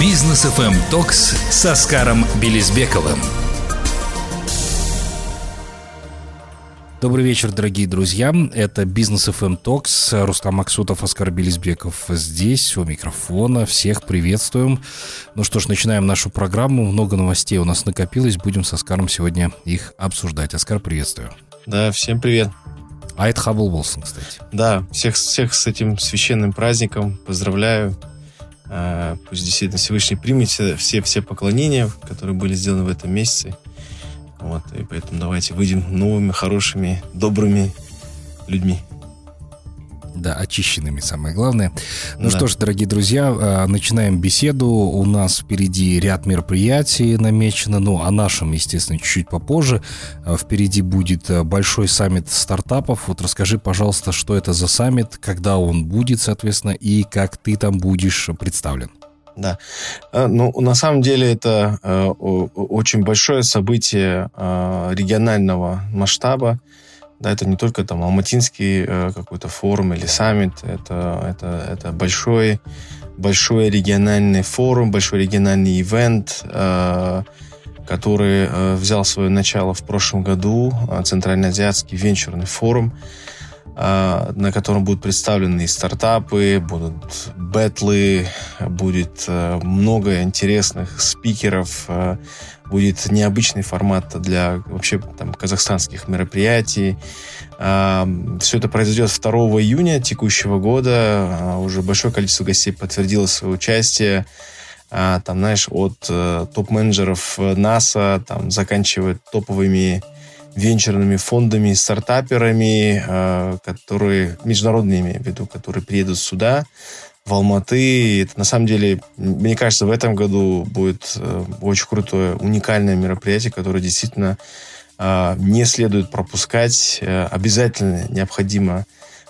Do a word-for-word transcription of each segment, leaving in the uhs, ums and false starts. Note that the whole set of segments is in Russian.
Business эф эм Talks с Аскаром Билисбековым. Добрый вечер, дорогие друзья. Это Business эф эм Talks. Рустам Максутов, Аскар Билисбеков здесь, у микрофона. Всех приветствуем. Ну что ж, начинаем нашу программу. Много новостей у нас накопилось. Будем с Аскаром сегодня их обсуждать. Аскар, приветствую. Да, всем привет. А это Хаббл Волсон, кстати. Да, всех, всех с этим священным праздником поздравляю. Пусть действительно Всевышний примет все, все поклонения, которые были сделаны в этом месяце. Вот, и поэтому давайте выйдем новыми, хорошими, добрыми людьми. Да, очищенными, самое главное. Ну да. Что ж, дорогие друзья, начинаем беседу. У нас впереди ряд мероприятий намечено. Ну, о нашем, естественно, чуть-чуть попозже. Впереди будет большой саммит стартапов. Вот расскажи, пожалуйста, что это за саммит, когда он будет, соответственно, и как ты там будешь представлен. Да. Ну, на самом деле это очень большое событие регионального масштаба. Да, это не только там алматинский э, какой-то форум или саммит, это, это, это большой, большой региональный форум, большой региональный ивент, э, который э, взял свое начало в прошлом году, э, Центрально-Азиатский венчурный форум, э, на котором будут представлены и стартапы, будут бэтлы, будет э, много интересных спикеров, э, будет необычный формат для вообще там казахстанских мероприятий. Все это произойдет второго июня текущего года. Уже большое количество гостей подтвердило свое участие. Там, знаешь, от топ-менеджеров НАСА, там, заканчивая топовыми венчурными фондами, стартаперами, которые, международные имею в виду, которые приедут сюда, в Алматы. Это, на самом деле, мне кажется, в этом году будет э, очень крутое, уникальное мероприятие, которое действительно э, не следует пропускать. Э, обязательно необходимо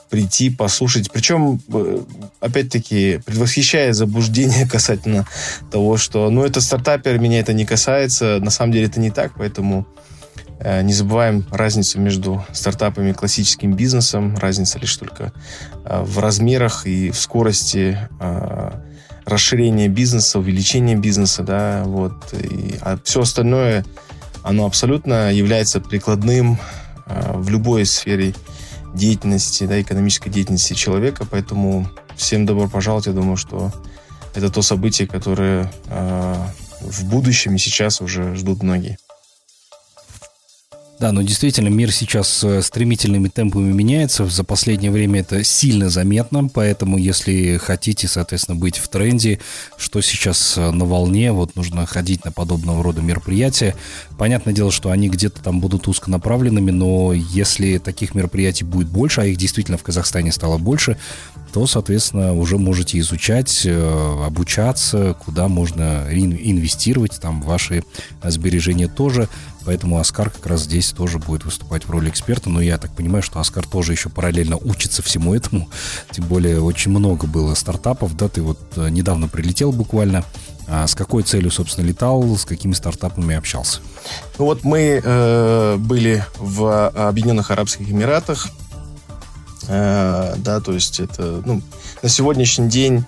прийти, послушать. Причем, э, опять-таки, предвосхищая заблуждение касательно того, что ну, это стартапер, меня это не касается. На самом деле это не так, поэтому не забываем разницу между стартапами и классическим бизнесом. Разница лишь только в размерах и в скорости расширения бизнеса, увеличения бизнеса. Да, вот. И, а все остальное, оно абсолютно является прикладным в любой сфере деятельности, да, экономической деятельности человека. Поэтому всем добро пожаловать. Я думаю, что это то событие, которое в будущем и сейчас уже ждут многие. Да, но ну действительно, мир сейчас стремительными темпами меняется. За последнее время это сильно заметно, поэтому, если хотите, соответственно, быть в тренде, что сейчас на волне, вот нужно ходить на подобного рода мероприятия. Понятное дело, что они где-то там будут узконаправленными, но если таких мероприятий будет больше, а их действительно в Казахстане стало больше, то, соответственно, уже можете изучать, обучаться, куда можно инвестировать, там ваши сбережения тоже. Поэтому Аскар как раз здесь тоже будет выступать в роли эксперта. Но я так понимаю, что Аскар тоже еще параллельно учится всему этому. Тем более очень много было стартапов. Да, ты вот недавно прилетел буквально. А с какой целью, собственно, летал? С какими стартапами общался? Ну вот мы э, были в Объединенных Арабских Эмиратах. Э, да, то есть это... Ну, на сегодняшний день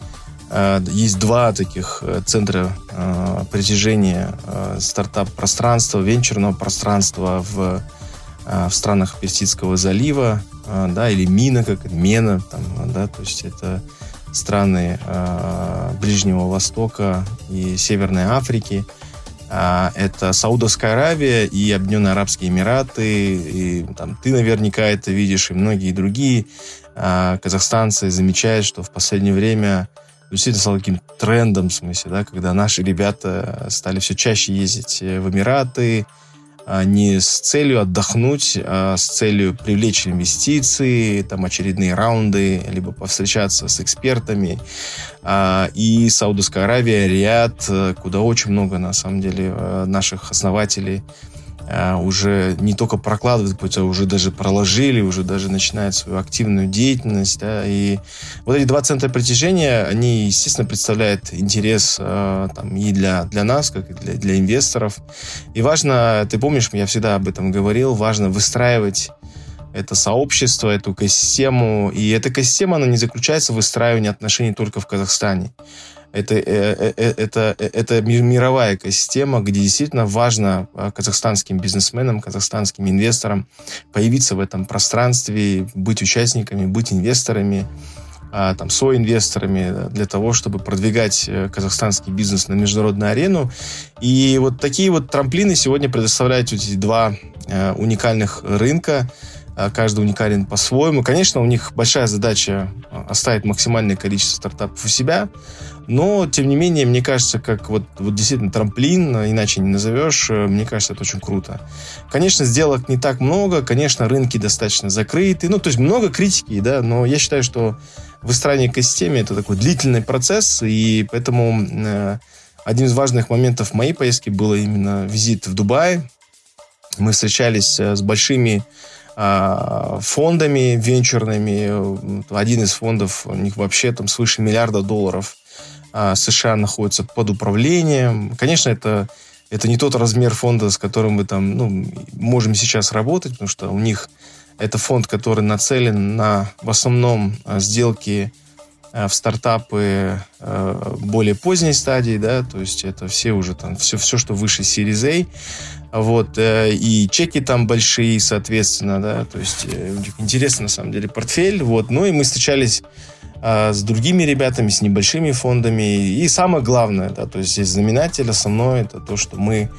э, есть два таких центра э, притяжения э, стартап-пространства, венчурного пространства в, э, в странах Персидского залива, э, да, или Мина, как Мена, там, да, то есть это страны э, Ближнего Востока и Северной Африки. Это Саудовская Аравия и Объединенные Арабские Эмираты. И, там, ты наверняка это видишь, и многие другие казахстанцы замечают, что в последнее время действительно стало таким трендом, в смысле, да, когда наши ребята стали все чаще ездить в Эмираты не с целью отдохнуть, а с целью привлечь инвестиции, там, очередные раунды, либо повстречаться с экспертами. И Саудовская Аравия, Эр-Рияд, куда очень много, на самом деле, наших основателей уже не только прокладывают путь, а уже даже проложили, уже даже начинают свою активную деятельность. Да. И вот эти два центра притяжения, они, естественно, представляют интерес там, и для, для нас, как и для, для инвесторов. И важно, ты помнишь, я всегда об этом говорил, важно выстраивать это сообщество, эту экосистему. И эта экосистема, она не заключается в выстраивании отношений только в Казахстане. Это, это, это мировая экосистема, где действительно важно казахстанским бизнесменам, казахстанским инвесторам появиться в этом пространстве, быть участниками, быть инвесторами, там, соинвесторами для того, чтобы продвигать казахстанский бизнес на международную арену. И вот такие вот трамплины сегодня предоставляют эти два уникальных рынка. Каждый уникален по-своему. Конечно, у них большая задача оставить максимальное количество стартапов у себя, но, тем не менее, мне кажется, как вот, вот действительно трамплин, иначе не назовешь, мне кажется, это очень круто. Конечно, сделок не так много, конечно, рынки достаточно закрыты, ну, то есть много критики, да, но я считаю, что выстраивание экосистемы – это такой длительный процесс, и поэтому э, одним из важных моментов моей поездки был именно визит в Дубай. Мы встречались с большими фондами венчурными. Один из фондов, у них вообще там свыше миллиарда долларов США находится под управлением. Конечно, это, это не тот размер фонда, с которым мы там, ну, можем сейчас работать, потому что у них это фонд, который нацелен на в основном сделки в стартапы более поздней стадии, да, то есть это все уже там, все, все что выше Series A, вот, и чеки там большие, соответственно, да, то есть интересный, на самом деле, портфель, вот, ну, и мы встречались с другими ребятами, с небольшими фондами, и самое главное, да, то есть здесь знаменатель основной, это то, что мы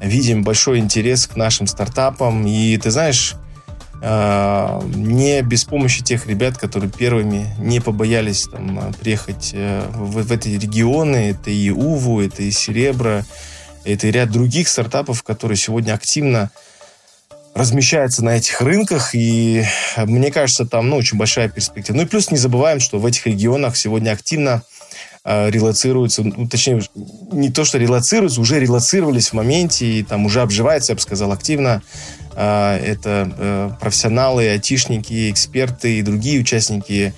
видим большой интерес к нашим стартапам, и, ты знаешь, не без помощи тех ребят, которые первыми не побоялись там приехать в, в эти регионы. Это и Уву, это и Серебро, это и ряд других стартапов, которые сегодня активно размещаются на этих рынках. И мне кажется, там, ну, очень большая перспектива. Ну и плюс не забываем, что в этих регионах сегодня активно релоцируются, ну, точнее, не то, что релоцируются, уже релоцировались в моменте, и там уже обживается, я бы сказал, активно. Это профессионалы, айтишники, эксперты и другие участники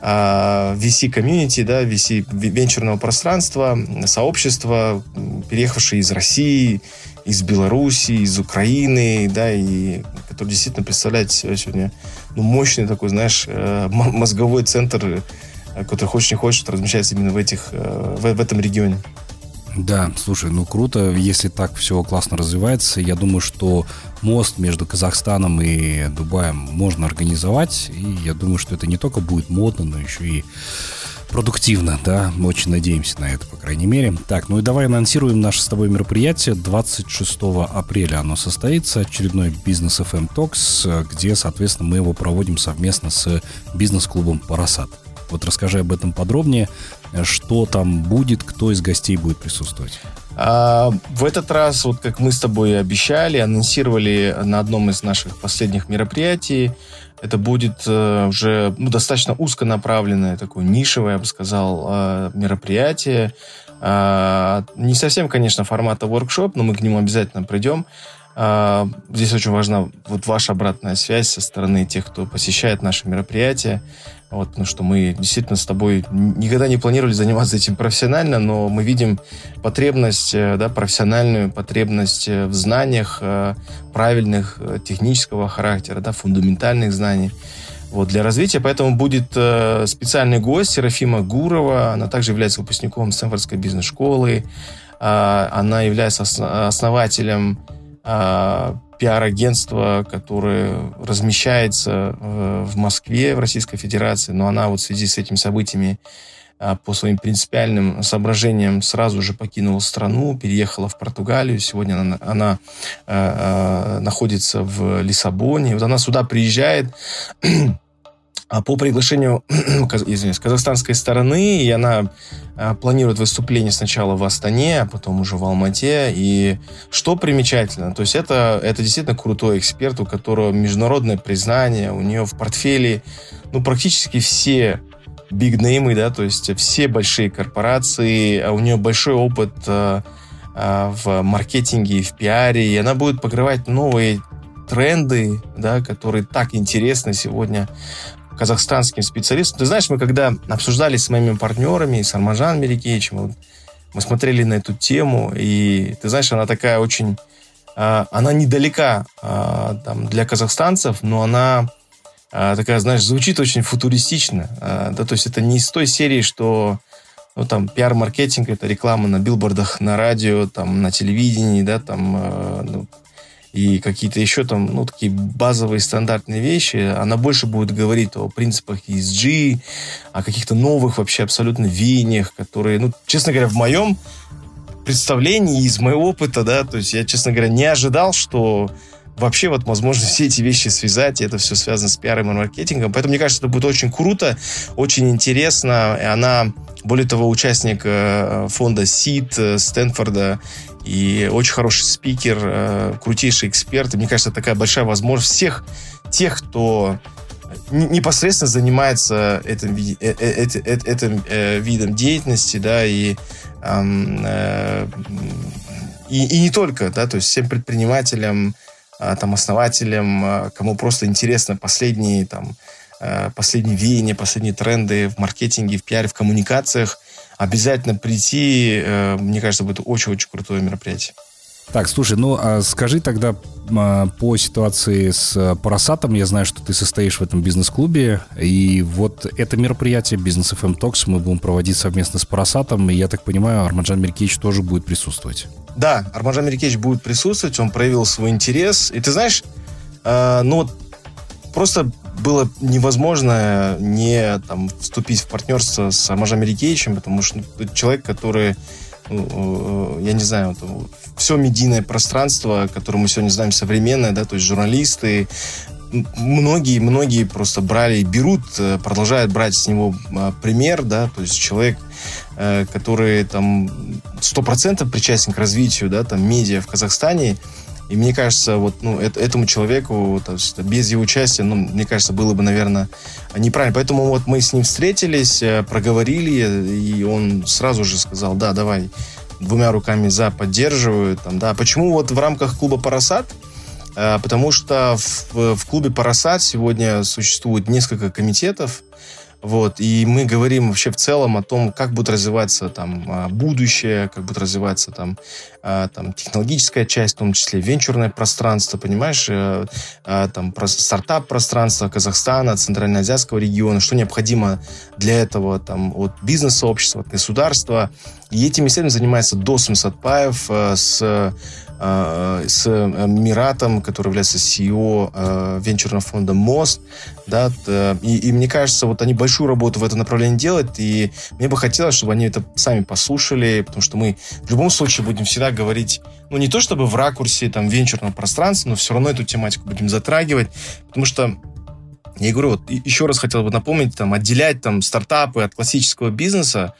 ви си-комьюнити, да, ви си венчурного пространства, сообщества, переехавшие из России, из Белоруссии, из Украины, да, и которые действительно представляют сегодня, ну, мощный такой, знаешь, мозговой центр, который, хочешь не хочешь, размещается именно в этих, в, в этом регионе. Да, слушай, ну круто, если так все классно развивается. Я думаю, что мост между Казахстаном и Дубаем можно организовать. И я думаю, что это не только будет модно, но еще и продуктивно, да. Мы очень надеемся на это, по крайней мере. Так, ну и давай анонсируем наше с тобой мероприятие. двадцать шестого апреля оно состоится. Очередной Business эф эм Talks, где, соответственно, мы его проводим совместно с бизнес-клубом «Парасат». Вот расскажи об этом подробнее, что там будет, кто из гостей будет присутствовать. А, в этот раз, вот как мы с тобой обещали, анонсировали на одном из наших последних мероприятий, это будет э, уже ну, достаточно узконаправленное, такое нишевое, я бы сказал, э, мероприятие. Э, не совсем, конечно, формата воркшоп, но мы к нему обязательно придем. Э, здесь очень важна вот ваша обратная связь со стороны тех, кто посещает наши мероприятия. Вот, ну что мы действительно с тобой никогда не планировали заниматься этим профессионально, но мы видим потребность, да, профессиональную потребность в знаниях правильных технического характера, да, фундаментальных знаний, вот, для развития. Поэтому будет специальный гость Серафима Гурова. Она также является выпускником Сенфордской бизнес-школы. Она является основателем пиар-агентство, которое размещается в Москве, в Российской Федерации, но она вот в связи с этими событиями по своим принципиальным соображениям сразу же покинула страну, переехала в Португалию. Сегодня она, она э, находится в Лиссабоне. Вот она сюда приезжает по приглашению, извиняюсь, казахстанской стороны, и она планирует выступление сначала в Астане, а потом уже в Алмате. И что примечательно, то есть это, это действительно крутой эксперт, у которого международное признание, у нее в портфеле, ну, практически все биг-неймы, да, то есть все большие корпорации, у нее большой опыт а, а, в маркетинге, в пиаре, и она будет покрывать новые тренды, да, которые так интересны сегодня казахстанским специалистам. Ты знаешь, мы когда обсуждали с моими партнерами, с Армажаном Еркеевичем, мы смотрели на эту тему, и, ты знаешь, она такая очень... Она недалека там, для казахстанцев, но она такая, знаешь, звучит очень футуристично. Да, то есть это не из той серии, что Ну, там, пиар-маркетинг – это реклама на билбордах, на радио, там, на телевидении, да, там, э, ну, и какие-то еще там, ну, такие базовые стандартные вещи. Она больше будет говорить о принципах и эс джи, о каких-то новых вообще абсолютно веяниях, которые, ну, честно говоря, в моем представлении, из моего опыта, да, то есть я, честно говоря, не ожидал, что вообще вот возможно все эти вещи связать, и это все связано с пиаром и маркетингом. Поэтому, мне кажется, это будет очень круто, очень интересно. И она, более того, участник фонда СИД Стэнфорда, и очень хороший спикер, крутейший эксперт. И мне кажется, такая большая возможность всех тех, кто непосредственно занимается этим, этим, этим видом деятельности, да, и, и, и не только, да, то есть всем предпринимателям, там, основателям, кому просто интересно последние, там, последние веяния, последние тренды в маркетинге, в пиаре, в коммуникациях, обязательно прийти. Мне кажется, будет очень-очень крутое мероприятие. Так, слушай, ну скажи тогда по ситуации с Парасатом. Я знаю, что ты состоишь в этом бизнес-клубе, и вот это мероприятие Business эф эм Talks мы будем проводить совместно с Парасатом, и я так понимаю, Армажан Еркеевич тоже будет присутствовать. Да, Армажан Еркеевич будет присутствовать, он проявил свой интерес, и ты знаешь, ну просто было невозможно не там вступить в партнерство с Армажаном Еркеевичем, потому что человек, который, я не знаю, все медийное пространство, которое мы сегодня знаем современное, да, то есть журналисты, многие-многие просто брали и берут, продолжают брать с него пример, да, то есть человек, который там сто процентов причастен к развитию, да, там, медиа в Казахстане. И мне кажется, вот, ну, этому человеку, то есть, без его участия, ну, мне кажется, было бы, наверное, неправильно. Поэтому вот мы с ним встретились, проговорили, и он сразу же сказал: да, давай, двумя руками за, поддерживаю. Там, да. Почему вот в рамках клуба «Парасат»? Потому что в, в клубе «Парасат» сегодня существует несколько комитетов. Вот, и мы говорим вообще в целом о том, как будет развиваться там будущее, как будет развиваться там, там технологическая часть, в том числе венчурное пространство, понимаешь, там стартап-пространство Казахстана, Центрально-Азиатского региона, что необходимо для этого там от бизнес-сообщества, от государства. И этими исследованиями занимается Досмисотпаев с, с Миратом, который является си и о венчурного фонда МОСТ. Да, и, и мне кажется, вот они большую работу в этом направлении делают, и мне бы хотелось, чтобы они это сами послушали, потому что мы в любом случае будем всегда говорить, ну, не то чтобы в ракурсе там венчурного пространства, но все равно эту тематику будем затрагивать, потому что я говорю, вот еще раз хотел бы напомнить, там, отделять там стартапы от классического бизнеса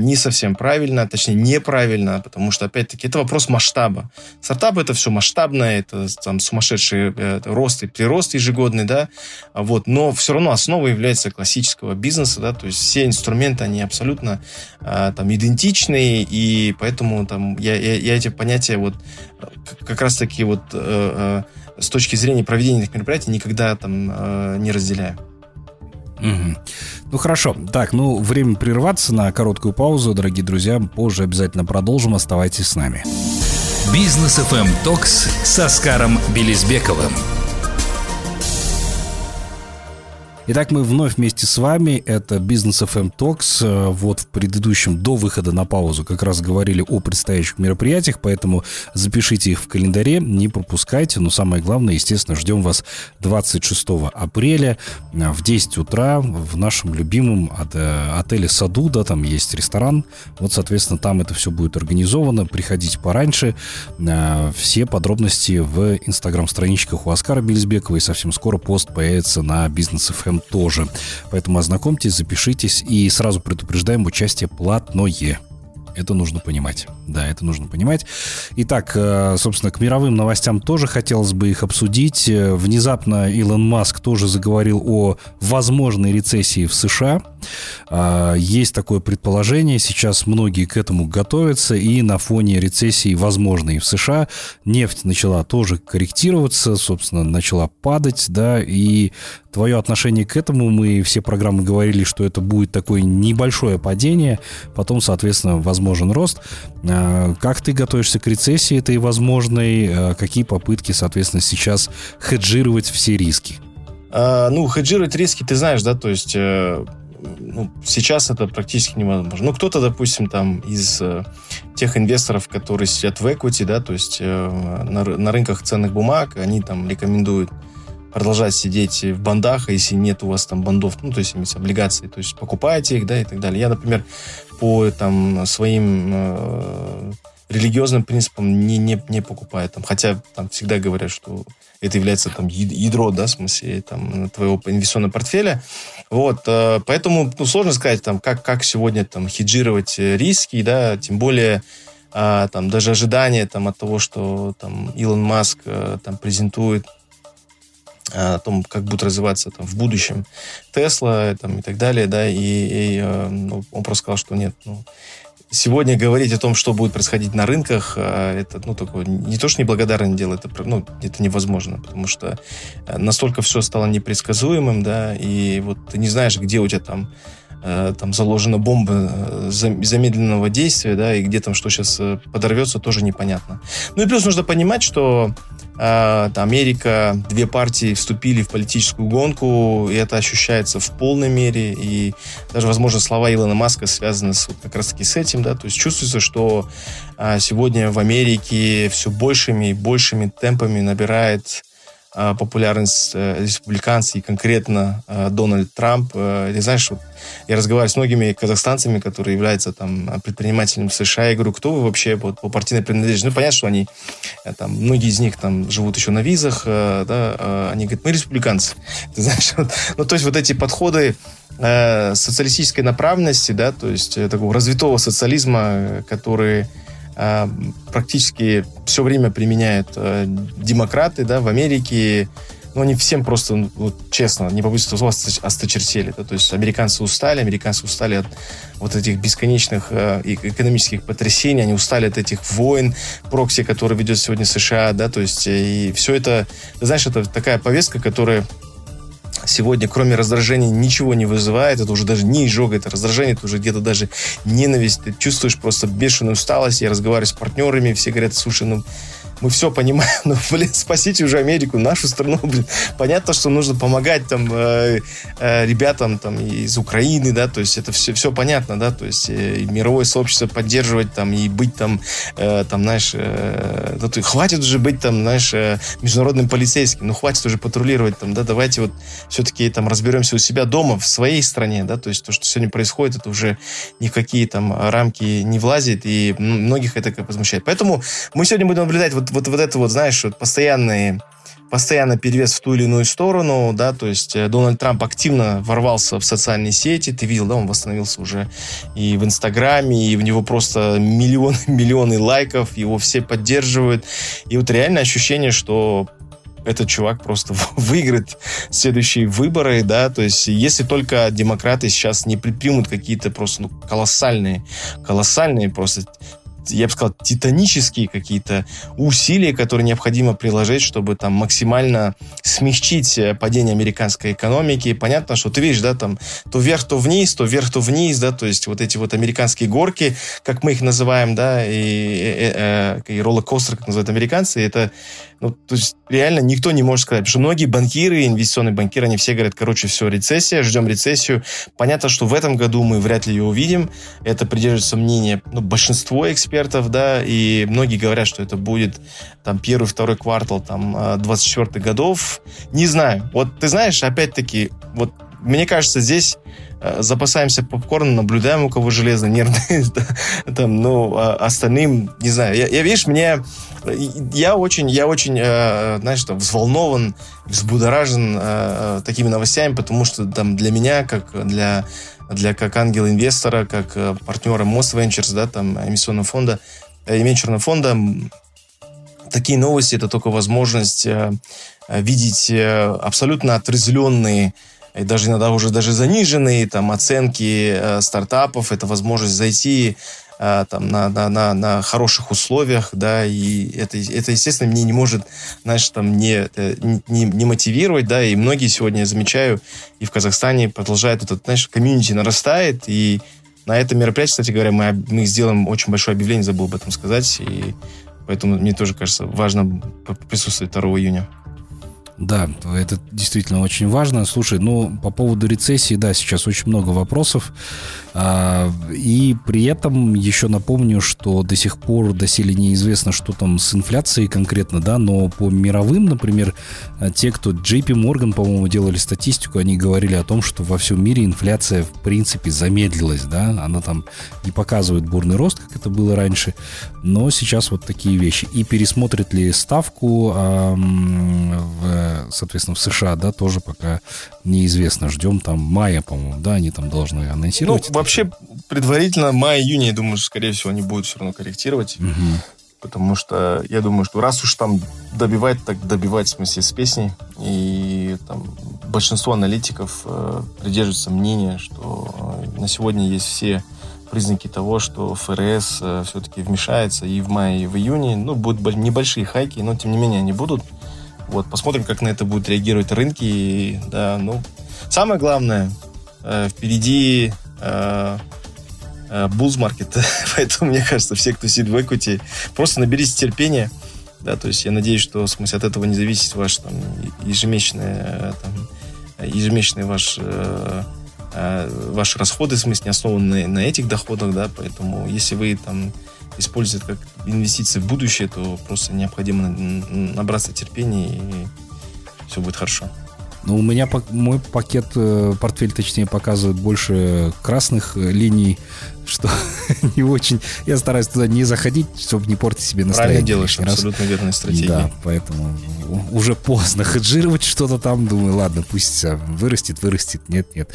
не совсем правильно, точнее, неправильно, потому что, опять-таки, это вопрос масштаба. Стартапы — это все масштабное, это там сумасшедший э, рост и прирост ежегодный, да, вот, но все равно основа является классического бизнеса, да, то есть все инструменты, они абсолютно э, там идентичны, и поэтому там я, я, я эти понятия вот как раз-таки вот э, э, с точки зрения проведения этих мероприятий никогда там э, не разделяю. Угу. Ну хорошо, так, ну время прерваться на короткую паузу, дорогие друзья, позже обязательно продолжим, оставайтесь с нами. Business эф эм Talks с Аскаром Билисбековым. Итак, мы вновь вместе с вами. Это Business эф эм Talks. Вот в предыдущем, до выхода на паузу, как раз говорили о предстоящих мероприятиях, поэтому запишите их в календаре, не пропускайте. Но самое главное, естественно, ждем вас двадцать шестого апреля в десять утра в нашем любимом отеле «Саду». Да, там есть ресторан. Вот, соответственно, там это все будет организовано. Приходите пораньше. Все подробности в инстаграм-страничках у Аскара Билисбекова. И совсем скоро пост появится на Business эф эм тоже. Поэтому ознакомьтесь, запишитесь, и сразу предупреждаем, участие платное. Это нужно понимать. Да, это нужно понимать. Итак, собственно, к мировым новостям тоже хотелось бы их обсудить. Внезапно Илон Маск тоже заговорил о возможной рецессии в США. Есть такое предположение, сейчас многие к этому готовятся, и на фоне рецессии, возможной в США, нефть начала тоже корректироваться, собственно, начала падать, да, и твое отношение к этому, мы все программы говорили, что это будет такое небольшое падение, потом, соответственно, возможен рост. Как ты готовишься к рецессии этой возможной, какие попытки, соответственно, сейчас хеджировать все риски? А, ну, хеджировать риски, ты знаешь, да, то есть... ну, сейчас это практически невозможно. Ну, кто-то, допустим, там из э, тех инвесторов, которые сидят в equity, да, то есть э, на, на рынках ценных бумаг, они там рекомендуют продолжать сидеть в бандах, а если нет у вас там бандов, ну, то есть иметь облигации, то есть покупаете их, да, и так далее. Я, например, по там своим э, религиозным принципам не, не, не покупаю там, хотя там всегда говорят, что это является там ядро, да, в смысле там, твоего инвестиционного портфеля. Вот, поэтому ну, сложно сказать, там, как, как сегодня там, хеджировать риски, да, тем более а, там, даже ожидания там, от того, что там, Илон Маск там, презентует а, о том, как будет развиваться там, в будущем Tesla там, и так далее. Да, и, и ну, он просто сказал, что нет, ну, сегодня говорить о том, что будет происходить на рынках, это ну, такое, не то, что неблагодарное дело, это, ну, это невозможно, потому что настолько все стало непредсказуемым, да, и вот ты не знаешь, где у тебя там, там заложена бомба замедленного действия, да, и где там что сейчас подорвется, тоже непонятно. Ну и плюс нужно понимать, что там, Америка, две партии вступили в политическую гонку, и это ощущается в полной мере, и даже, возможно, слова Илона Маска связаны с, вот, как раз-таки с этим, да, то есть чувствуется, что а, сегодня в Америке все большими и большими темпами набирает а, популярность а, республиканцев, и конкретно а, Дональд Трамп. А, ты знаешь, вот, я разговариваю с многими казахстанцами, которые являются там, предпринимателями в США. Я говорю, кто вы вообще вот, по партийной принадлежности? Ну, понятно, что они, там, многие из них там, живут еще на визах. Э, да, э, они говорят, мы республиканцы. Ты знаешь, вот, ну, то есть вот эти подходы э, социалистической направленности, да, то есть э, такого развитого социализма, который э, практически все время применяют э, демократы, да, в Америке. Ну, они всем просто, ну, честно, не побоюсь этого слова, осточертели. Да? То есть американцы устали, американцы устали от вот этих бесконечных э, экономических потрясений, они устали от этих войн, прокси, которые ведет сегодня США, да, то есть и все это, ты знаешь, это такая повестка, которая сегодня, кроме раздражения, ничего не вызывает. Это уже даже не изжога, это раздражение, это уже где-то даже ненависть. Ты чувствуешь просто бешеную усталость. Я разговариваю с партнерами, все говорят, слушай, ну, мы все понимаем, но, блин, спасите уже Америку, нашу страну, блин. Понятно, что нужно помогать там э, э, ребятам там из Украины, да, то есть это все, все понятно, да, то есть э, мировое сообщество поддерживать там и быть там, э, там, знаешь, э, да, то, хватит уже быть там, знаешь, э, международным полицейским, ну хватит уже патрулировать там, да, давайте вот все-таки там разберемся у себя дома, в своей стране, да, то есть то, что сегодня происходит, это уже никакие там рамки не влазит, и многих это как возмущает. Поэтому мы сегодня будем наблюдать вот Вот, вот это вот, знаешь, вот постоянный, постоянный перевес в ту или иную сторону, да, то есть Дональд Трамп активно ворвался в социальные сети, ты видел, да, он восстановился уже и в Инстаграме, и у него просто миллионы, миллионы лайков, его все поддерживают, и вот реально ощущение, что этот чувак просто выиграет следующие выборы, да, то есть если только демократы сейчас не предпримут какие-то просто ну, колоссальные, колоссальные просто... я бы сказал, титанические какие-то усилия, которые необходимо приложить, чтобы там максимально смягчить падение американской экономики. Понятно, что ты видишь, да, там то вверх, то вниз, то вверх, то вниз, да, то есть вот эти вот американские горки, как мы их называем, да, и, и, и, и роллер-костер, как называют американцы, это, ну, то есть реально никто не может сказать, потому что многие банкиры, инвестиционные банкиры, они все говорят, короче, все, рецессия, ждем рецессию. Понятно, что в этом году мы вряд ли ее увидим, это придерживается мнения, ну, большинство экспертов, да, и многие говорят, что это будет там первый, второй квартал там двадцать четвёртых годов. Не знаю. Вот ты знаешь, опять-таки, вот мне кажется, здесь э, запасаемся попкорном, наблюдаем, у кого железо нервное, там, ну, а остальным, не знаю. Я, я видишь, мне, я очень, я очень, э, знаешь, там, взволнован, взбудоражен э, такими новостями, потому что там для меня, как для для как ангела-инвестора, как э, партнера МОСТ Ventures, да, там, эмиссионного фонда, э, венчурного фонда, такие новости — это только возможность э, видеть э, абсолютно отрезвленные и даже иногда уже даже заниженные там, оценки э, стартапов. Это возможность зайти э, там, на, на, на, на хороших условиях, да, и это, это естественно, меня не может, знаешь, там, не, не, не мотивировать, да, и многие сегодня, я замечаю, и в Казахстане продолжают этот, знаешь, комьюнити нарастает, и на этом мероприятии, кстати говоря, мы, мы сделаем очень большое объявление, забыл об этом сказать, и поэтому мне тоже кажется важно присутствовать второго июня. Да, это действительно очень важно. Слушай, ну, по поводу рецессии, да, сейчас очень много вопросов. И при этом еще напомню, что до сих пор доселе неизвестно, что там с инфляцией конкретно, да, но по мировым, например, те, кто джей пи Морган, по-моему, делали статистику, они говорили о том, что во всем мире инфляция, в принципе, замедлилась, да, она там не показывает бурный рост, как это было раньше, но сейчас вот такие вещи. И пересмотрят ли ставку, соответственно, в США, да, тоже пока неизвестно. Ждем там мая, по-моему, да, они там должны анонсировать. Ну, вообще, предварительно мая-июня, я думаю, скорее всего, они будут все равно корректировать. Угу. Потому что я думаю, что раз уж там добивать, так добивать, в смысле, с песней. И там большинство аналитиков э, придерживаются мнения, что на сегодня есть все признаки того, что эф эр эс э, все-таки вмешается и в мае, и в июне. Ну, будут небольшие хайки, но, тем не менее, они будут. Вот, посмотрим, как на это будут реагировать рынки. И, да, ну, самое главное, э, впереди... Э, буллс-маркет, поэтому, мне кажется, все, кто сидит в эквити, просто наберитесь терпения, да, то есть я надеюсь, что, в смысле, от этого не зависит ваш там ежемесячный, там, ежемесячный ваш, э, э, ваши расходы, в смысле, не основаны на, на этих доходах, да, поэтому если вы там используете как инвестиции в будущее, то просто необходимо набраться терпения, и все будет хорошо. Ну, у меня мой пакет, портфель, точнее, показывает больше красных линий, что не очень... Я стараюсь туда не заходить, чтобы не портить себе настроение. Правильно делаешь, абсолютно верная стратегия. Да, поэтому уже поздно хеджировать что-то там. Думаю, ладно, пусть вырастет, вырастет, нет, нет.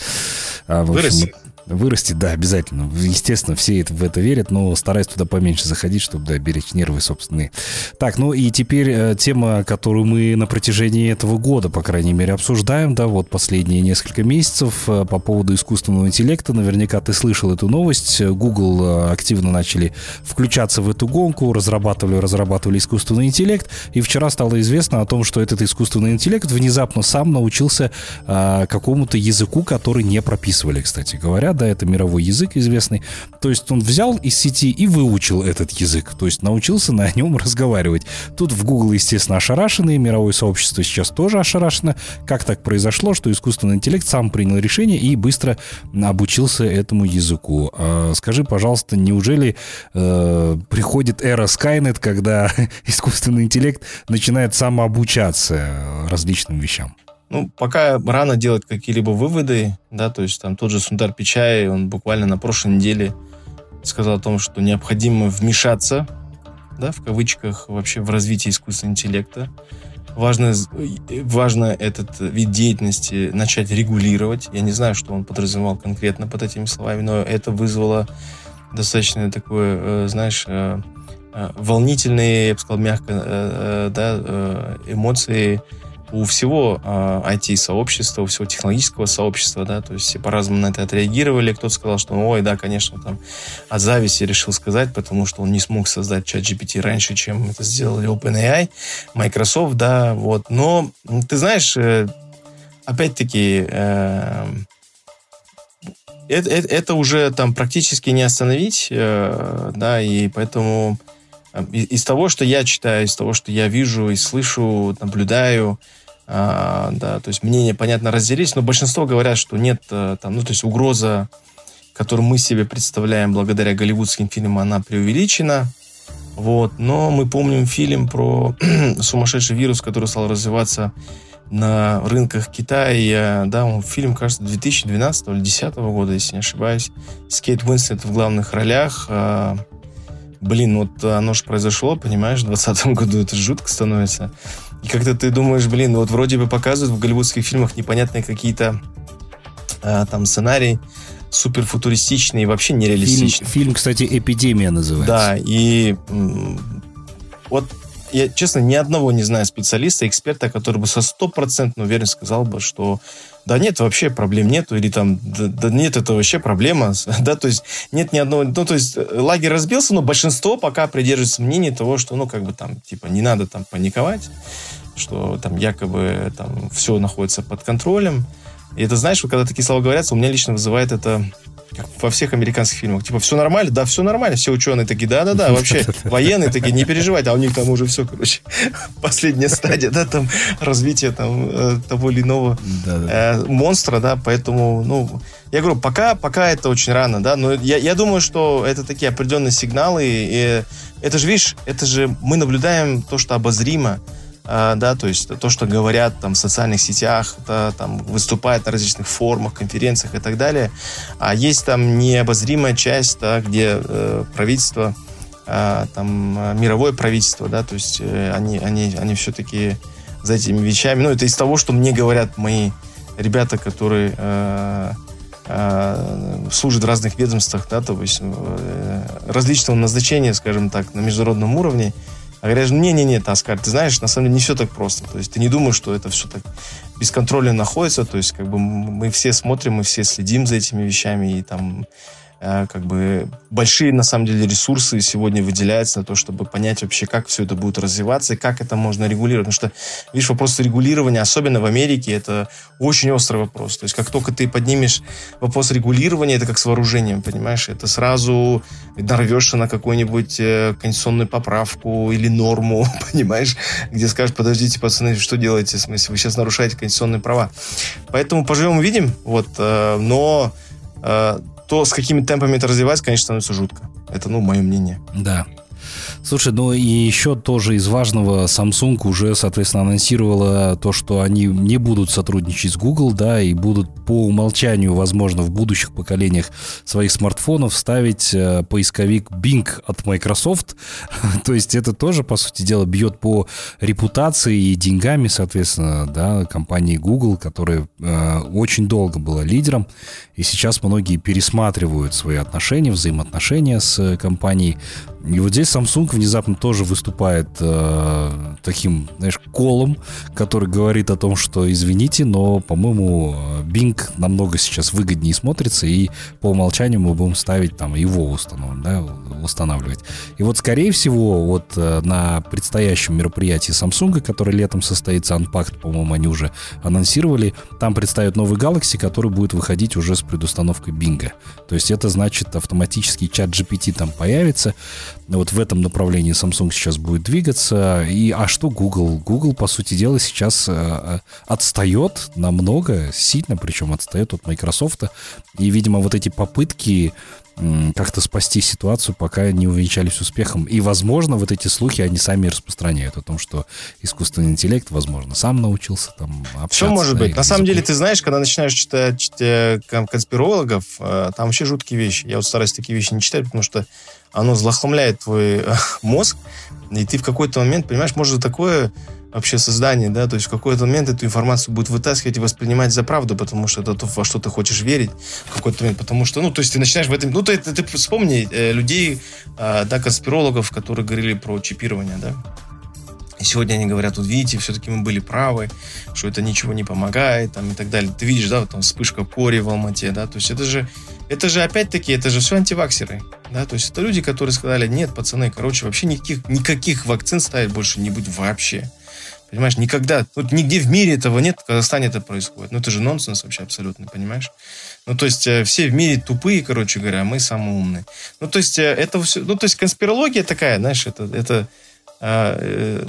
А, в общем, вырастет? Вырастет, да, обязательно. Естественно, все это, в это верят, но стараюсь туда поменьше заходить, чтобы, да, беречь нервы собственные. Так, ну и теперь э, тема, которую мы на протяжении этого года, по крайней мере, обсуждаем, да, вот последние несколько месяцев э, по поводу искусственного интеллекта. Наверняка ты слышал эту новость. Google э, активно начали включаться в эту гонку, разрабатывали, разрабатывали искусственный интеллект, и вчера стало известно о том, что этот искусственный интеллект внезапно сам научился э, какому-то языку, который не прописывали, кстати говоря. Да, это мировой язык известный. То есть он взял из сети и выучил этот язык. То есть научился на нем разговаривать. Тут в Google, естественно, ошарашены. Мировое сообщество сейчас тоже ошарашено. Как так произошло, что искусственный интеллект сам принял решение и быстро обучился этому языку? Скажи, пожалуйста, неужели э, приходит эра Skynet, когда искусственный интеллект начинает самообучаться различным вещам? Ну, пока рано делать какие-либо выводы, да, то есть там тот же Сундар Пичай, он буквально на прошлой неделе сказал о том, что необходимо вмешаться, да, в кавычках, вообще в развитие искусственного интеллекта. Важно, важно этот вид деятельности начать регулировать. Я не знаю, что он подразумевал конкретно под этими словами, но это вызвало достаточно такое, знаешь, волнительные, я бы сказал, мягко, да, эмоции, у всего ай ти-сообщества, у всего технологического сообщества, да, то есть все по-разному на это отреагировали. Кто-то сказал, что, ой, да, конечно, там от зависти решил сказать, потому что он не смог создать чат джи пи ти раньше, чем это сделали OpenAI, Microsoft, да, вот. Но, ты знаешь, опять-таки, э, это, это уже там практически не остановить, э, да, и поэтому... Из того, что я читаю, из того, что я вижу и слышу, наблюдаю, э, да, то есть мнения, понятно, разделились, но большинство говорят, что нет, э, там, ну, то есть угроза, которую мы себе представляем благодаря голливудским фильмам, она преувеличена, вот, но мы помним фильм про сумасшедший вирус, который стал развиваться на рынках Китая, да, он, фильм, кажется, две тысячи двенадцатого или две тысячи десятого года, если не ошибаюсь, с Кейт Уинслет в главных ролях, э, Блин, вот оно же произошло, понимаешь, в двадцатом году это жутко становится. И как-то ты думаешь, блин, вот вроде бы показывают в голливудских фильмах непонятные какие-то а, там сценарии суперфутуристичные и вообще нереалистичные. Фильм, фильм, кстати, «Эпидемия» называется. Да, и вот я, честно, ни одного не знаю специалиста, эксперта, который бы со стопроцентной уверенностью сказал бы, что да нет, вообще проблем нету, или там, да, да нет, это вообще проблема, да, то есть нет ни одного, ну, то есть лагерь разбился, но большинство пока придерживается мнения того, что, ну, как бы там, типа, не надо там паниковать, что там якобы там все находится под контролем, и это, знаешь, вот когда такие слова говорятся, у меня лично вызывает это как во всех американских фильмах. Типа, все нормально? Да, все нормально. Все ученые такие, да-да-да. Вообще, военные такие, не переживайте. А у них там уже все, короче, последняя стадия, да, там, развития там того или иного монстра, да, поэтому, ну... Я говорю, пока, пока это очень рано, да, но я, я думаю, что это такие определенные сигналы, и это же, видишь, это же мы наблюдаем то, что обозримо, да, то есть то, что говорят там в социальных сетях, да, там выступают на различных форумах, конференциях и так далее, а есть там необозримая часть, да, где э, правительство, э, там мировое правительство, да, то есть э, они, они, они все-таки за этими вещами, ну, это из того, что мне говорят мои ребята, которые... Э, служит в разных ведомствах, да, то есть различного назначения, скажем так, на международном уровне. А говорят, не-не-не, Аскар, ты знаешь, на самом деле не все так просто. То есть ты не думаешь, что это все так без контроля находится. То есть как бы мы все смотрим, мы все следим за этими вещами, и там как бы большие, на самом деле, ресурсы сегодня выделяются на то, чтобы понять вообще, как все это будет развиваться и как это можно регулировать. Потому что, видишь, вопрос регулирования, особенно в Америке, это очень острый вопрос. То есть, как только ты поднимешь вопрос регулирования, это как с вооружением, понимаешь? Это сразу нарвешься на какую-нибудь конституционную поправку или норму, понимаешь? Где скажут, подождите, пацаны, что делаете? В смысле, вы сейчас нарушаете конституционные права. Поэтому поживем, увидим. Вот. Но... то, с какими темпами это развивается, конечно, становится жутко. Это, ну, мое мнение. Да. Слушай, ну и еще тоже из важного, Samsung уже, соответственно, анонсировала то, что они не будут сотрудничать с Google, да, и будут по умолчанию, возможно, в будущих поколениях своих смартфонов ставить э, поисковик Bing от Microsoft. То есть это тоже, по сути дела, бьет по репутации и деньгами, соответственно, да, компании Google, которая э, очень долго была лидером, и сейчас многие пересматривают свои отношения, взаимоотношения с компанией. И вот здесь Samsung внезапно тоже выступает э, таким, знаешь, колом, который говорит о том, что извините, но, по-моему, Bing намного сейчас выгоднее смотрится, и по умолчанию мы будем ставить там его установ, да, устанавливать. И вот, скорее всего, вот э, на предстоящем мероприятии Samsung, которое летом состоится, Unpacked, по-моему, они уже анонсировали, там представят новый Galaxy, который будет выходить уже с предустановкой Bing. То есть это значит, автоматически ChatGPT там появится. Вот в этом направлении Samsung сейчас будет двигаться. И, а что Google? Google, по сути дела, сейчас э, отстает намного, сильно, причем отстает от Microsoft. И, видимо, вот эти попытки э, как-то спасти ситуацию пока не увенчались успехом. И, возможно, вот эти слухи, они сами распространяют о том, что искусственный интеллект, возможно, сам научился там общаться. Все может быть. На самом деле, ты знаешь, когда начинаешь читать, читать конспирологов, э, там вообще жуткие вещи. Я вот стараюсь такие вещи не читать, потому что оно злохламляет твой э, мозг, и ты в какой-то момент, понимаешь, может такое вообще создание, да, то есть в какой-то момент эту информацию будет вытаскивать и воспринимать за правду, потому что это то, во что ты хочешь верить в какой-то момент, потому что, ну, то есть ты начинаешь в этом... Ну, ты, ты, ты вспомни э, людей, э, да, конспирологов, которые говорили про чипирование, да. И сегодня они говорят, вот видите, все-таки мы были правы, что это ничего не помогает, там, и так далее. Ты видишь, да, вот там вспышка кори в Алмате, да, то есть это же, это же опять-таки, это же все антиваксеры, да, то есть это люди, которые сказали, нет, пацаны, короче, вообще никаких, никаких вакцин ставить больше не будем вообще. Понимаешь, никогда, вот нигде в мире этого нет, в Казахстане это происходит. Ну, это же нонсенс вообще абсолютно, понимаешь? Ну, то есть, все в мире тупые, короче говоря, а мы самые умные. Ну, то есть, это все, ну, то есть, конспирология такая, знаешь, это... это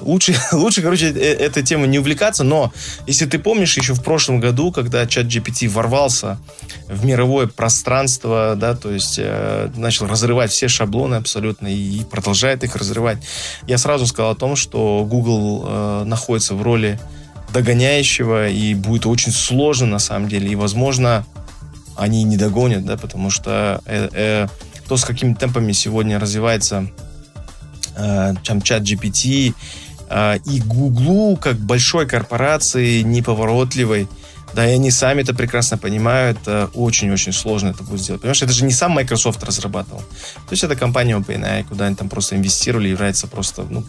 Лучше, лучше, короче, этой темой не увлекаться, но если ты помнишь, еще в прошлом году, когда ChatGPT ворвался в мировое пространство, да, то есть э, начал разрывать все шаблоны абсолютно и продолжает их разрывать, я сразу сказал о том, что Google э, находится в роли догоняющего, и будет очень сложно на самом деле, и, возможно, они не догонят, да, потому что э, э, то, с какими темпами сегодня развивается чем ChatGPT, и Google, как большой корпорации, неповоротливой, да, и они сами это прекрасно понимают, очень-очень сложно это будет сделать. Понимаешь, это же не сам Microsoft разрабатывал. То есть это компания OpenAI, куда они там просто инвестировали, являются просто, ну,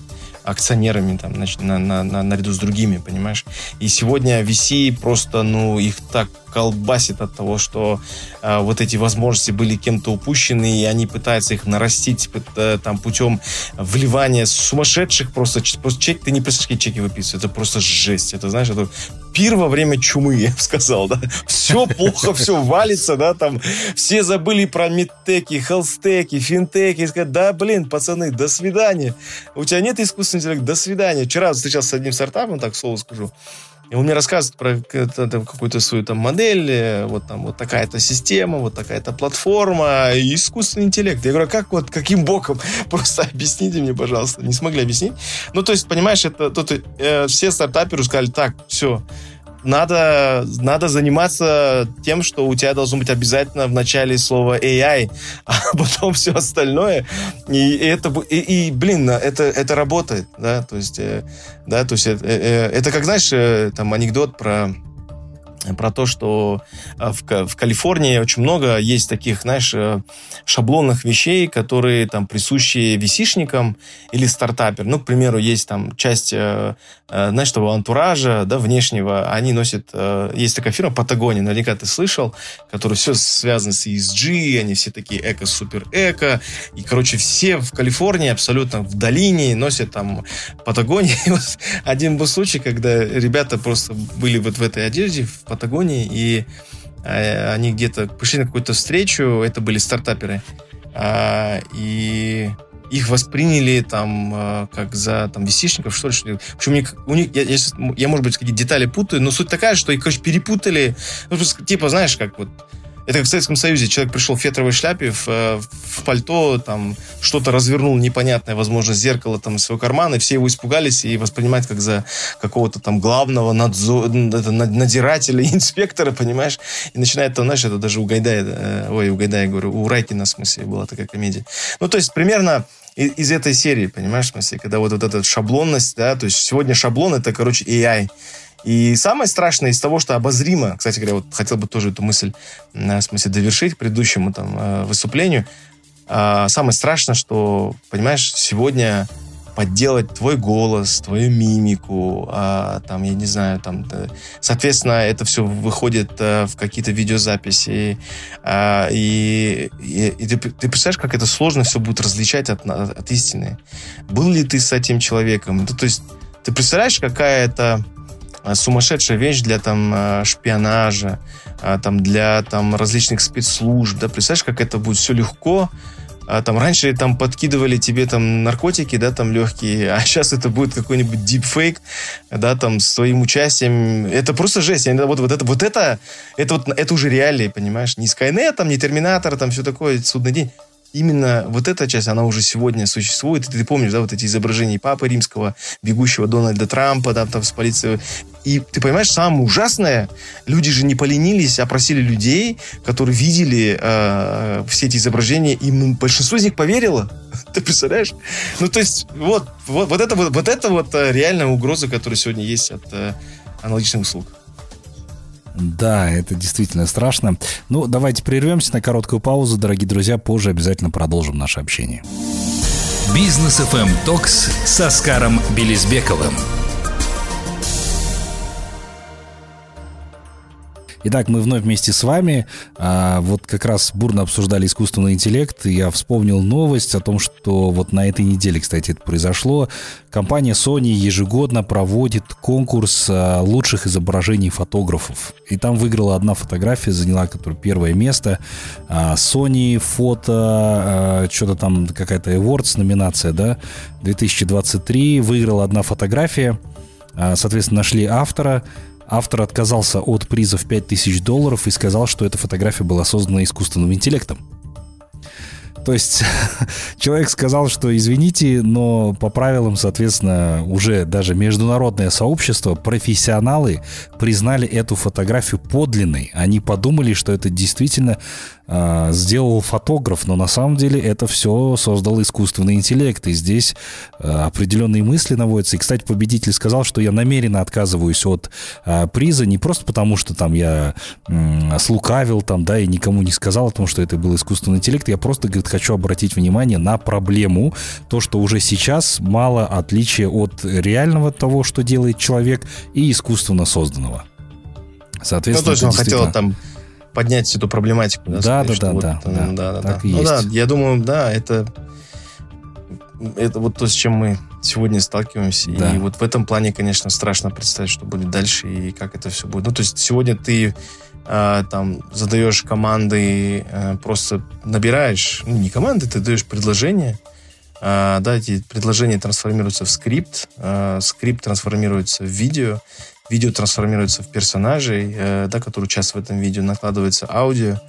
акционерами там, значит, на, на, на, наряду с другими, понимаешь. И сегодня ви си просто, ну, их так колбасит от того, что э, вот эти возможности были кем-то упущены, и они пытаются их нарастить э, там, путем вливания сумасшедших. Просто, просто чек, ты не представляешь, какие чеки выписывают. Это просто жесть. Это, знаешь, это пир во время чумы, я бы сказал, да. Все плохо, все валится, да, там. Все забыли про медтеки, хелстеки, финтеки. И сказать, да, блин, пацаны, до свидания. У тебя нет искусственного интеллекта, до свидания. Вчера встречался с одним стартапом, так, слово скажу. И он мне рассказывает про там, какую-то свою там модель, вот там вот такая-то система, вот такая-то платформа, и искусственный интеллект. Я говорю, как вот, каким боком? Просто объясните мне, пожалуйста. Не смогли объяснить. Ну, то есть, понимаешь, это тут, э, все стартаперы сказали, так, все, надо, надо заниматься тем, что у тебя должно быть обязательно в начале слово эй ай, а потом все остальное. И, и, это, и, и блин, это, это работает, да, то есть... Э, Да, то есть это, это как, знаешь, там анекдот про, про то, что в, в Калифорнии очень много есть таких, знаешь, шаблонных вещей, которые там присущи висишникам или стартаперам. Ну, к примеру, есть там часть, знаешь, того антуража, да, внешнего. Они носят... Есть такая фирма Патагония, наверняка ты слышал, которая все связана с и эс джи, они все такие эко-супер-эко. И, короче, все в Калифорнии абсолютно в долине носят там Патагонию. Вот один был случай, когда ребята просто были вот в этой одежде, в Патагонии, и они где-то пришли на какую-то встречу, это были стартаперы, и их восприняли там как за там ви си-шников, что ли. Причем у них, у них я, я, я, может быть, какие-то детали путаю, но суть такая, что их, короче, перепутали. Ну, просто, типа, знаешь, как вот... Это как в Советском Союзе. Человек пришел в фетровой шляпе, в, в пальто, там, что-то развернул непонятное, возможно, зеркало там, из своего кармана, и все его испугались и воспринимают как за какого-то там главного надзо... надзирателя, инспектора, понимаешь? И начинает там, знаешь, это даже у Гайдая, ой, у Гайдая, говорю, у Райкина, в смысле, была такая комедия. Ну, то есть, примерно... из этой серии, понимаешь, в смысле, когда вот, вот эта шаблонность, да, то есть сегодня шаблон, это, короче, эй ай. И самое страшное из того, что обозримо, кстати говоря, вот хотел бы тоже эту мысль, в смысле, довершить к предыдущему там выступлению, самое страшное, что, понимаешь, сегодня подделать твой голос, твою мимику, там, я не знаю, там, соответственно, это все выходит в какие-то видеозаписи, и, и, и ты, ты представляешь, как это сложно все будет различать от, от истины. Был ли ты с этим человеком? То, то есть ты представляешь, какая это сумасшедшая вещь для там шпионажа, там, для там различных спецслужб, да? Представляешь, как это будет все легко. А там раньше там подкидывали тебе там наркотики, да, там легкие, а сейчас это будет какой-нибудь дипфейк, да, там с твоим участием. Это просто жесть. Вот, вот это, вот это, это, вот, это уже реалии, понимаешь? Не Скайнет, там, не Терминатор, там все такое, Судный день. Именно вот эта часть, она уже сегодня существует. И ты помнишь, да, вот эти изображения Папы Римского, бегущего Дональда Трампа, да, там с полицией. И ты понимаешь, самое ужасное, люди же не поленились, опросили людей, которые видели э, все эти изображения, и большинство из них поверило. Ты представляешь? Ну, то есть, вот, вот, вот, это, вот, вот это вот реальная угроза, которая сегодня есть от э, аналогичных услуг. Да, это действительно страшно. Ну, давайте прервемся на короткую паузу, дорогие друзья. Позже обязательно продолжим наше общение. Business эф эм Talks с Аскаром Билисбековым. Итак, мы вновь вместе с вами. А, вот как раз бурно обсуждали искусственный интеллект. И я вспомнил новость о том, что вот на этой неделе, кстати, это произошло. Компания Sony ежегодно проводит конкурс лучших изображений фотографов. И там выиграла одна фотография, заняла которую первое место. А, Sony фото, а, что-то там какая-то Awards номинация, да, две тысячи двадцать три. Выиграла одна фотография. А, соответственно, нашли автора. Автор отказался от приза в пять тысяч долларов и сказал, что эта фотография была создана искусственным интеллектом. То есть человек сказал, что извините, но по правилам, соответственно, уже даже международное сообщество, профессионалы признали эту фотографию подлинной. Они подумали, что это действительно э, сделал фотограф, но на самом деле это все создал искусственный интеллект. И здесь э, определенные мысли наводятся. И, кстати, победитель сказал, что я намеренно отказываюсь от э, приза не просто потому, что там я э, слукавил там, да, и никому не сказал о том, что это был искусственный интеллект. Я просто, говорит, хочу обратить внимание на проблему, то, что уже сейчас мало отличия от реального того, что делает человек, и искусственно созданного. Соответственно, ну, точно, он действительно... хотел там поднять эту проблематику. Да, да, сказать, да, да, вот, да, да, да, да, да. Так да. И ну есть. Да, я думаю, да, это... Это вот то, с чем мы сегодня сталкиваемся. Да. И вот в этом плане, конечно, страшно представить, что будет дальше и как это все будет. Ну, то есть сегодня ты э, там задаешь команды, э, просто набираешь, ну, не команды, ты даешь предложения. Э, да, эти предложения трансформируются в скрипт, э, скрипт трансформируется в видео, видео трансформируется в персонажей, э, да, которые участвуют в этом видео, накладывается аудио,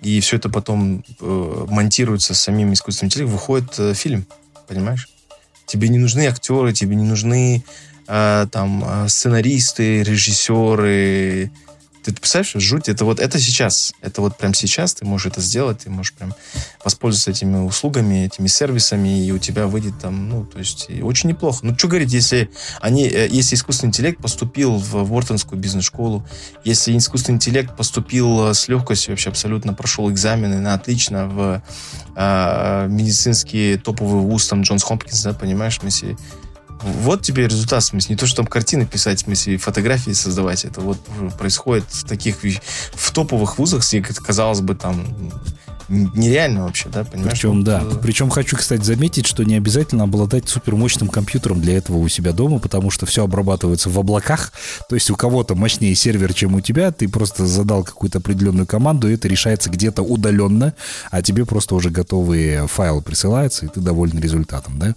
и все это потом э, монтируется самим искусственным интеллектом, выходит э, фильм. Понимаешь? Тебе не нужны актеры, тебе не нужны э, там сценаристы, режиссеры. Ты, ты представляешь, жуть? Это вот это сейчас. Это вот прямо сейчас ты можешь это сделать, ты можешь прям воспользоваться этими услугами, этими сервисами, и у тебя выйдет там, ну, то есть, очень неплохо. Ну, что говорить, если они, если искусственный интеллект поступил в Вортонскую бизнес-школу, если искусственный интеллект поступил с легкостью, вообще абсолютно прошел экзамены на отлично в э, медицинские топовые вузы, там, Джонс Хопкинс, да, понимаешь, мы себе... Вот тебе результат, в смысле, не то, что там картины писать, в смысле, фотографии создавать. Это вот происходит в таких, в топовых вузах, казалось бы, там, нереально вообще, да, понимаешь? Причем, вот, да, причем хочу, кстати, заметить, что не обязательно обладать супермощным компьютером для этого у себя дома, потому что все обрабатывается в облаках, то есть у кого-то мощнее сервер, чем у тебя, ты просто задал какую-то определенную команду, и это решается где-то удаленно, а тебе просто уже готовые файлы присылаются, и ты доволен результатом, да?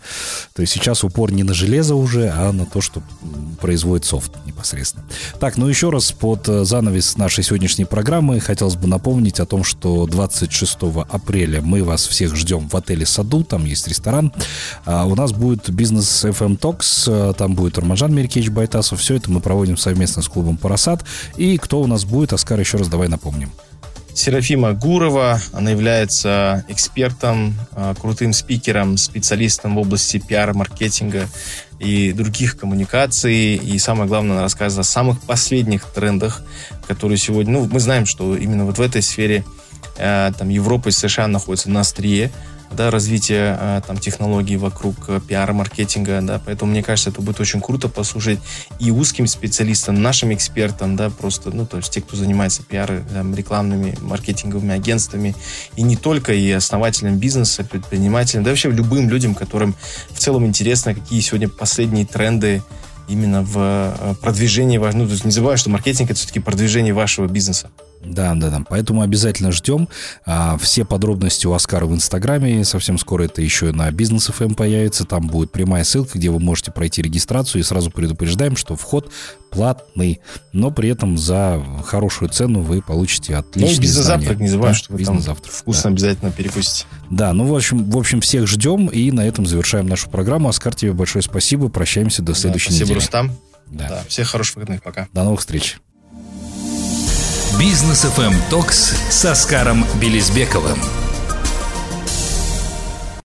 То есть сейчас упор не на железо, уже, а на то, что производит софт непосредственно. Так, ну еще раз под занавес нашей сегодняшней программы хотелось бы напомнить о том, что двадцать шестого апреля мы вас всех ждем в отеле «Саду», там есть ресторан. А у нас будет Business эф эм Talks, там будет Армажан Еркеевич Байтасов. Все это мы проводим совместно с клубом «Парасат». И кто у нас будет, Аскар, еще раз давай напомним. Серафима Гурова, она является экспертом, крутым спикером, специалистом в области пиара, маркетинга и других коммуникаций. И самое главное, она рассказывает о самых последних трендах, которые сегодня... Ну, мы знаем, что именно вот в этой сфере там, Европа и США находятся на острие, да, развития там, технологий вокруг пиара, маркетинга, да, поэтому, мне кажется, это будет очень круто послушать и узким специалистам, нашим экспертам, да, просто, ну, то есть те, кто занимается пиаром, рекламными, маркетинговыми агентствами, и не только, и основателям бизнеса, предпринимателям, да, вообще любым людям, которым в целом интересно, какие сегодня последние тренды именно в продвижении, ну, то есть не забывай, что маркетинг — это все-таки продвижение вашего бизнеса. Да, да, да. Поэтому обязательно ждем. Все подробности у Аскара в Инстаграме. Совсем скоро это еще и на Business эф эм появится. Там будет прямая ссылка, где вы можете пройти регистрацию. И сразу предупреждаем, что вход платный. Но при этом за хорошую цену вы получите отличные, ну, бизнес-завтрак, не забывай, да, что вы там вкусно, да, обязательно перекусите. Да, ну, в общем, в общем, всех ждем. И на этом завершаем нашу программу. Аскар, тебе большое спасибо. Прощаемся до следующей, да, спасибо, недели. Спасибо, Рустам. Да. Да. Всех хороших выходных. Пока. До новых встреч. Business эф эм Talks с Аскаром Билисбековым.